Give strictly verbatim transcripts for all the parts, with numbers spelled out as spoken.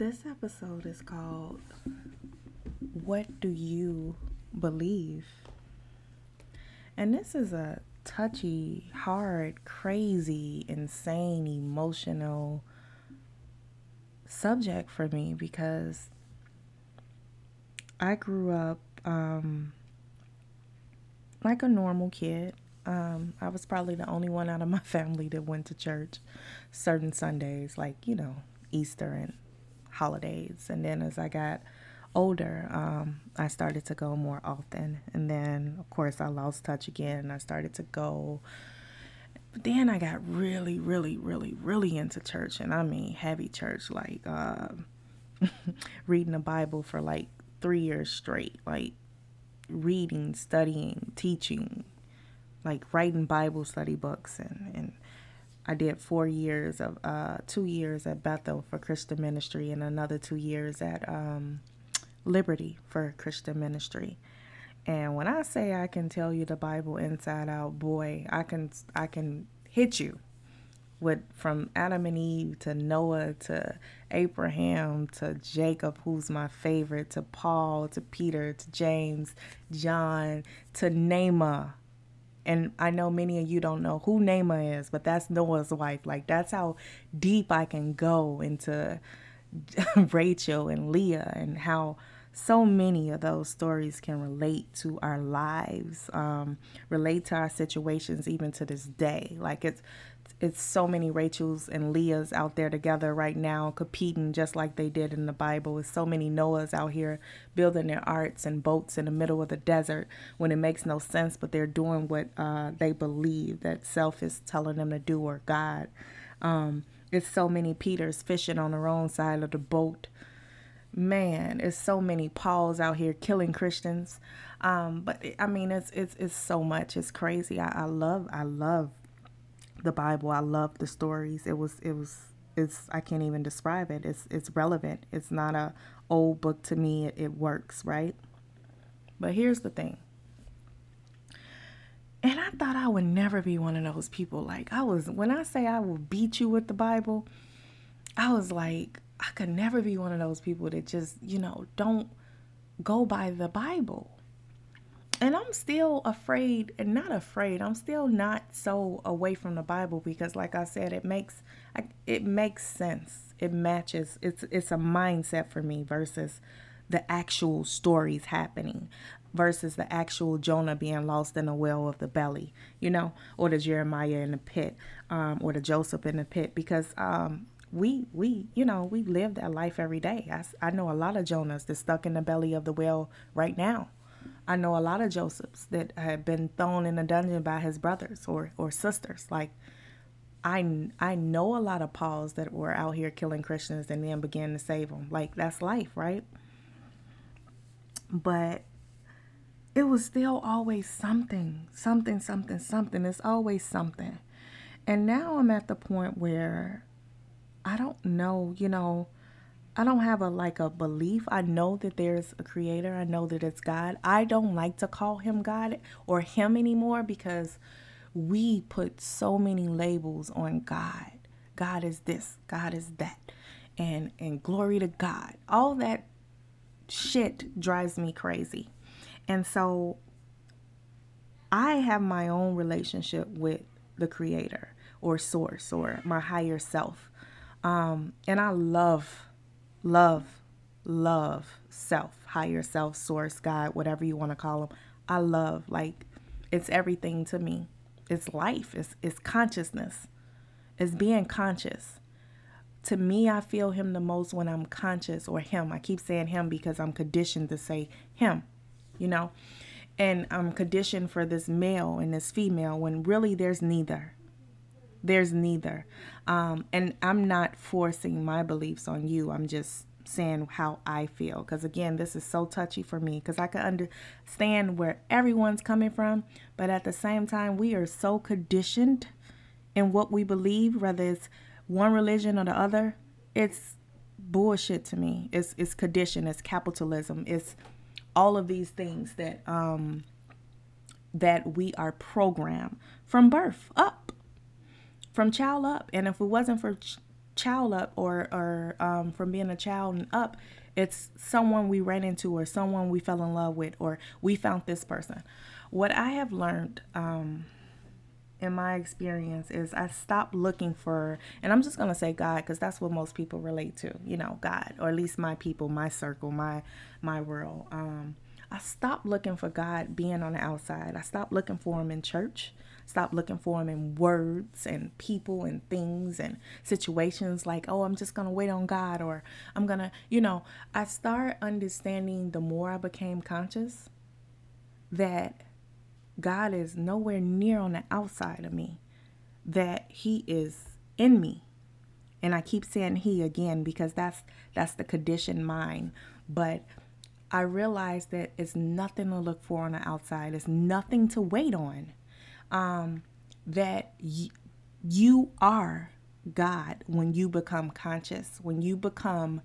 This episode is called What Do You Believe? And this is a touchy, hard, crazy, insane, emotional subject for me because I grew up um, like a normal kid. Um, I was probably the only one out of my family that went to church certain Sundays, like, you know, Easter and holidays. And then as I got older, um, I started to go more often. And then, of course, I lost touch again. I started to go. But then I got really, really, really, really into church. And I mean, heavy church, like uh, reading the Bible for like three years straight, like reading, studying, teaching, like writing Bible study books and, and I did four years of, uh, two years at Bethel for Christian ministry and another two years at um, Liberty for Christian ministry. And when I say I can tell you the Bible inside out, boy, I can, I can hit you with from Adam and Eve to Noah to Abraham to Jacob, who's my favorite, to Paul, to Peter, to James, John, to Naamah. And I know many of you don't know who Naamah is, but that's Noah's wife. Like, that's how deep I can go into Rachel and Leah and how so many of those stories can relate to our lives, um, relate to our situations even to this day. Like, it's it's so many Rachels and Leahs out there together right now competing just like they did in the Bible. It's so many Noahs out here building their arks and boats in the middle of the desert when it makes no sense, but they're doing what uh, they believe that self is telling them to do or God. Um, it's so many Peters fishing on the wrong side of the boat. Man, it's so many Pauls out here killing Christians. Um, but I mean, it's, it's, it's so much. It's crazy. I, I love, I love the Bible. I love the stories. It was, it was, it's, I can't even describe it. It's, it's relevant. It's not a old book to me. It, it works, right? But here's the thing. And I thought I would never be one of those people. Like I was, when I say I will beat you with the Bible, I was like, I could never be one of those people that just, you know, don't go by the Bible. And I'm still afraid and not afraid. I'm still not so away from the Bible because, like I said, it makes it makes sense. It matches. It's it's a mindset for me versus the actual stories happening versus the actual Jonah being lost in the well of the belly, you know, or the Jeremiah in the pit, um, or the Joseph in the pit because, um, We, we, you know, we live that life every day. I, I know a lot of Jonahs that's stuck in the belly of the whale right now. I know a lot of Josephs that have been thrown in a dungeon by his brothers or, or sisters. Like, I, I know a lot of Pauls that were out here killing Christians and then began to save them. Like, that's life, right? But it was still always something, something, something, something. It's always something. And now I'm at the point where I don't know, you know, I don't have a, like a belief. I know that there's a creator. I know that it's God. I don't like to call him God or him anymore because we put so many labels on God. God is this, God is that. And, and glory to God. All that shit drives me crazy. And so I have my own relationship with the creator or source or my higher self. Um, and I love, love, love self, higher self, source, God, whatever you want to call him. I love, like, it's everything to me. It's life. It's, it's consciousness. It's being conscious. To me, I feel him the most when I'm conscious or him. I keep saying him because I'm conditioned to say him, you know, and I'm conditioned for this male and this female when really there's neither. There's neither. Um, and I'm not forcing my beliefs on you. I'm just saying how I feel. Because again, this is so touchy for me because I can understand where everyone's coming from. But at the same time, we are so conditioned in what we believe, whether it's one religion or the other. It's bullshit to me. It's, it's condition. It's capitalism. It's all of these things that, um, that we are programmed from birth up. From child up. And if it wasn't for ch- child up or, or um, from being a child and up, it's someone we ran into or someone we fell in love with, or we found this person. What I have learned um, in my experience is I stopped looking for, and I'm just going to say God, because that's what most people relate to, you know, God, or at least my people, my circle, my, my world. Um, I stopped looking for God being on the outside. I stopped looking for him in church. Stopped looking for him in words and people and things and situations like, oh, I'm just going to wait on God, or I'm going to, you know, I started understanding the more I became conscious that God is nowhere near on the outside of me, that he is in me. And I keep saying he again, because that's, that's the conditioned mind. But I realized that it's nothing to look for on the outside. It's nothing to wait on. Um, that y- you are God when you become conscious, when you become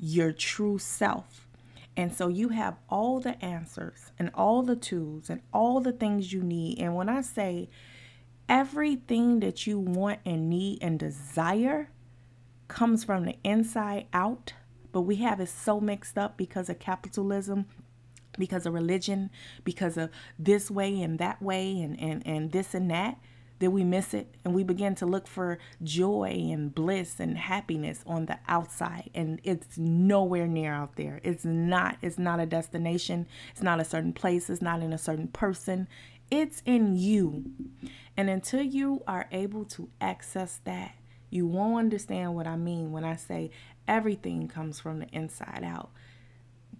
your true self. And so you have all the answers and all the tools and all the things you need. And when I say everything that you want and need and desire comes from the inside out, but we have it so mixed up because of capitalism, because of religion, because of this way and that way and, and, and this and that, that we miss it. And we begin to look for joy and bliss and happiness on the outside. And it's nowhere near out there. It's not, it's not a destination. It's not a certain place. It's not in a certain person. It's in you. And until you are able to access that, you won't understand what I mean when I say everything comes from the inside out.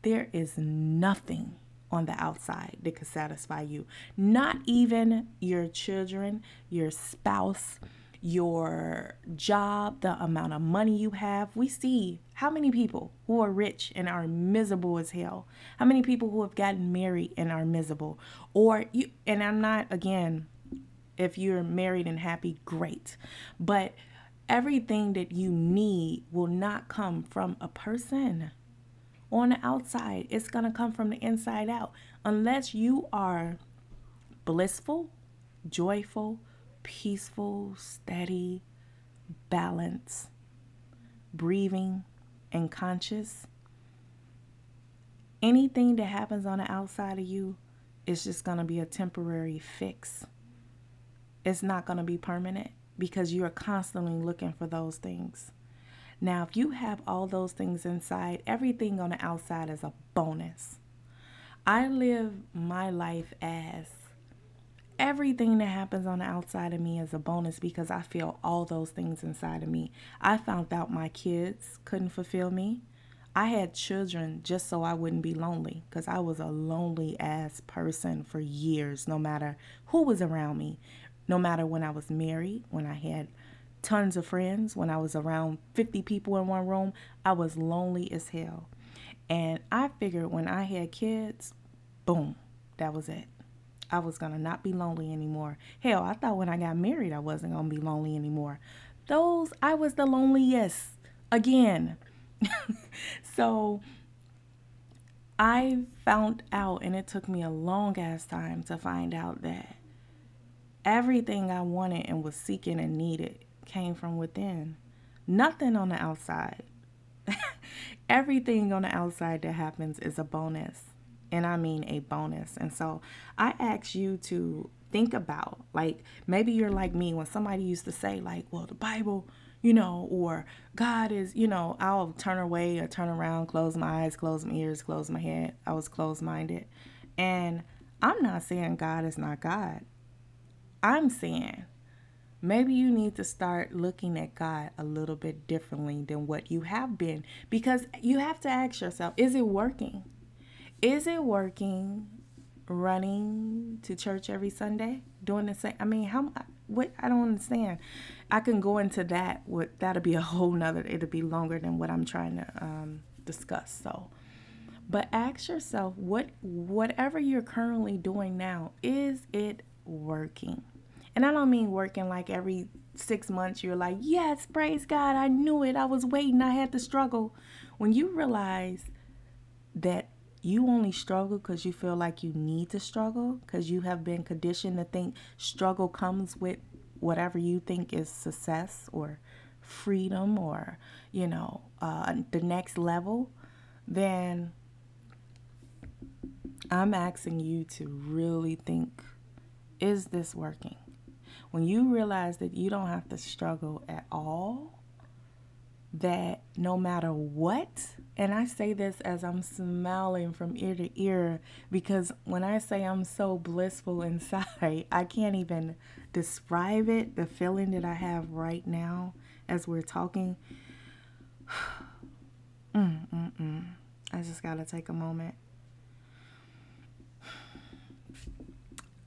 There is nothing on the outside that could satisfy you. Not even your children, your spouse, your job, the amount of money you have. We see how many people who are rich and are miserable as hell. How many people who have gotten married and are miserable. Or you, and I'm not, again, if you're married and happy, great. But everything that you need will not come from a person on the outside. It's going to come from the inside out. Unless you are blissful, joyful, peaceful, steady, balanced, breathing, and conscious, anything that happens on the outside of you is just going to be a temporary fix. It's not going to be permanent, because you are constantly looking for those things. Now, if you have all those things inside, everything on the outside is a bonus. I live my life as everything that happens on the outside of me is a bonus, because I feel all those things inside of me. I found out my kids couldn't fulfill me. I had children just so I wouldn't be lonely, because I was a lonely ass person for years, no matter who was around me, no matter when I was married, when I had tons of friends, when I was around fifty people in one room, I was lonely as hell. And I figured when I had kids, boom, that was it. I was going to not be lonely anymore. Hell, I thought when I got married, I wasn't going to be lonely anymore. Those, I was the loneliest again. So I found out, and it took me a long ass time to find out, that everything I wanted and was seeking and needed came from within. Nothing on the outside. Everything on the outside that happens is a bonus. And I mean a bonus. And so I ask you to think about, like, maybe you're like me when somebody used to say, like, well, the Bible, you know, or God is, you know, I'll turn away or turn around, close my eyes, close my ears, close my head. I was closed-minded. And I'm not saying God is not God. I'm saying maybe you need to start looking at God a little bit differently than what you have been, because you have to ask yourself, is it working? Is it working running to church every Sunday, doing the same? I mean, how, what, I don't understand. I can go into that. With, that'll be a whole nother, it'll be longer than what I'm trying to um, discuss. So, but ask yourself, what, whatever you're currently doing now, is it working? And I don't mean working like every six months you're like, yes, praise God, I knew it, I was waiting, I had to struggle. When you realize that you only struggle because you feel like you need to struggle, because you have been conditioned to think struggle comes with whatever you think is success or freedom or, you know, uh, the next level, then I'm asking you to really think, is this working? When you realize that you don't have to struggle at all, that no matter what, and I say this as I'm smiling from ear to ear, because when I say I'm so blissful inside, I can't even describe it, the feeling that I have right now as we're talking. mm, mm, mm. I just gotta take a moment.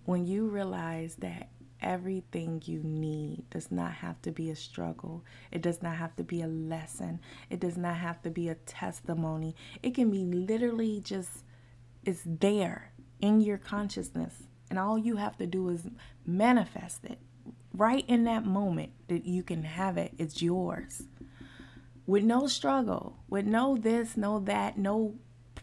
When you realize that everything you need does not have to be a struggle. It does not have to be a lesson. It does not have to be a testimony. It can be literally just, it's there in your consciousness. And all you have to do is manifest it. Right in that moment that you can have it, it's yours. With no struggle, with no this, no that, no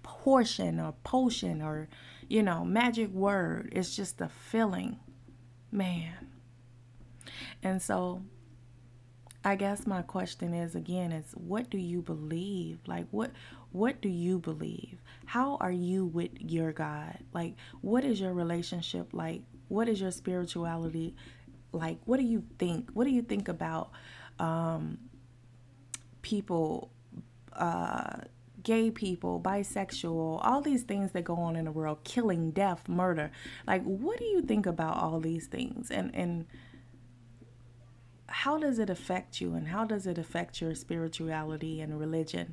portion or potion or, you know, magic word. It's just a feeling. Man. And so I guess my question is again, is what do you believe? Like what, what do you believe? How are you with your God? Like, what is your relationship like? What is your spirituality like? What do you think? What do you think about, um, people, uh, gay people, bisexual, all these things that go on in the world, killing, death, murder. Like, what do you think about all these things? And, and how does it affect you? And how does it affect your spirituality and religion?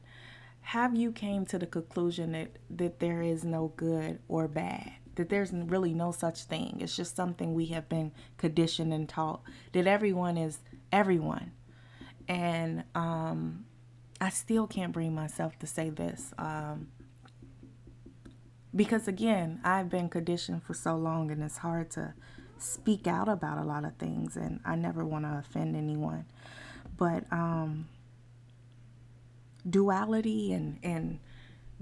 Have you came to the conclusion that, that there is no good or bad? That there's really no such thing. It's just something we have been conditioned and taught. That everyone is everyone. And, um... I still can't bring myself to say this um, because, again, I've been conditioned for so long and it's hard to speak out about a lot of things, and I never want to offend anyone. But um, duality and, and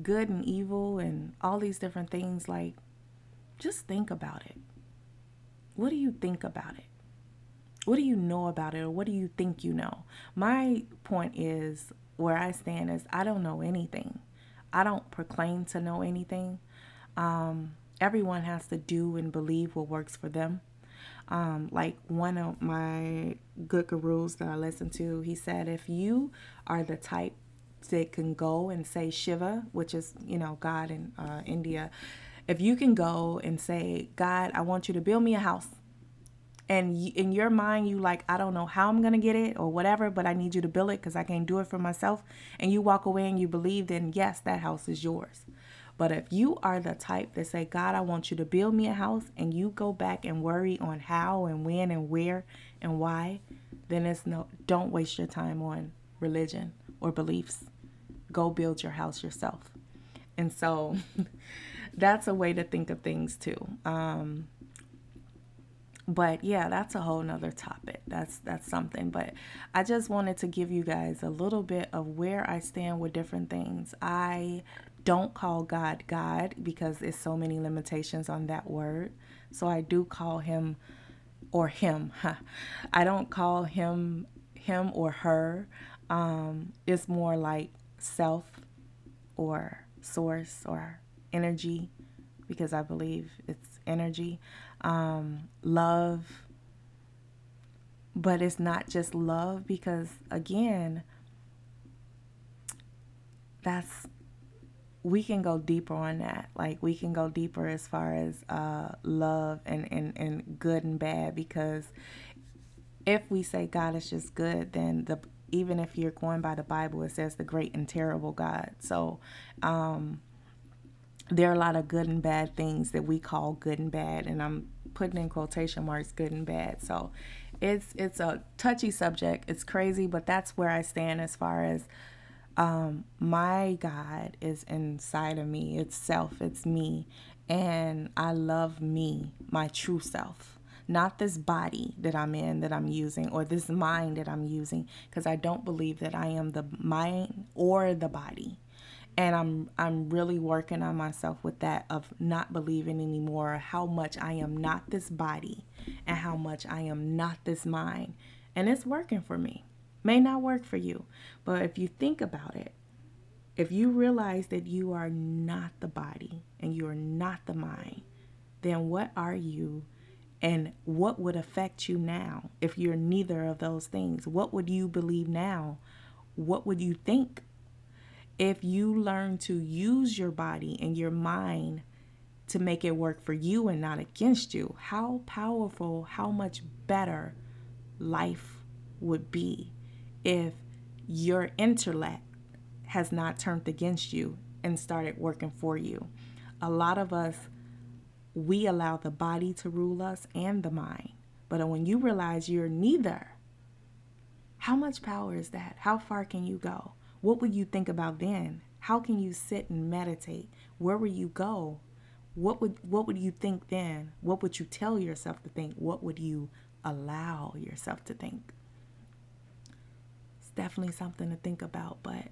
good and evil and all these different things, like, just think about it. What do you think about it? What do you know about it, or what do you think you know? My point is, where I stand is I don't know anything. I don't proclaim to know anything. Um, everyone has to do and believe what works for them. Um, like one of my good gurus that I listen to, he said, if you are the type that can go and say Shiva, which is, you know, God in uh, India, if you can go and say, God, I want you to build me a house. And in your mind, you like, I don't know how I'm going to get it or whatever, but I need you to build it because I can't do it for myself. And you walk away and you believe, then yes, that house is yours. But if you are the type that say, God, I want you to build me a house, and you go back and worry on how and when and where and why, then it's no, don't waste your time on religion or beliefs. Go build your house yourself. And so that's a way to think of things too. Um, But yeah, that's a whole nother topic. That's that's something. But I just wanted to give you guys a little bit of where I stand with different things. I don't call God God because it's so many limitations on that word. So I do call him or him. Huh? I don't call him him or her. Um, it's more like self or source or energy, because I believe it's energy. Um, love, but it's not just love, because again, that's, we can go deeper on that. Like we can go deeper as far as, uh, love and, and, and good and bad, because if we say God is just good, then the, even if you're going by the Bible, it says the great and terrible God. So, um, there are a lot of good and bad things that we call good and bad, and I'm putting in quotation marks good and bad. So it's it's a touchy subject. It's crazy, but that's where I stand as far as um, my God is inside of me. It's self. It's me. And I love me, my true self, not this body that I'm in that I'm using or this mind that I'm using, because I don't believe that I am the mind or the body. And I'm I'm really working on myself with that, of not believing anymore how much I am not this body and how much I am not this mind. And it's working for me. May not work for you, but if you think about it, if you realize that you are not the body and you are not the mind, then what are you, and what would affect you now if you're neither of those things? What would you believe now? What would you think? If you learn to use your body and your mind to make it work for you and not against you, how powerful, how much better life would be if your intellect has not turned against you and started working for you. A lot of us, we allow the body to rule us and the mind. But when you realize you're neither, how much power is that? How far can you go? What would you think about then? How can you sit and meditate? Where will you go? What would, what would you think then? What would you tell yourself to think? What would you allow yourself to think? It's definitely something to think about, but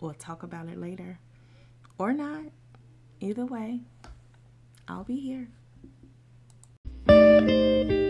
we'll talk about it later. Or not. Either way, I'll be here.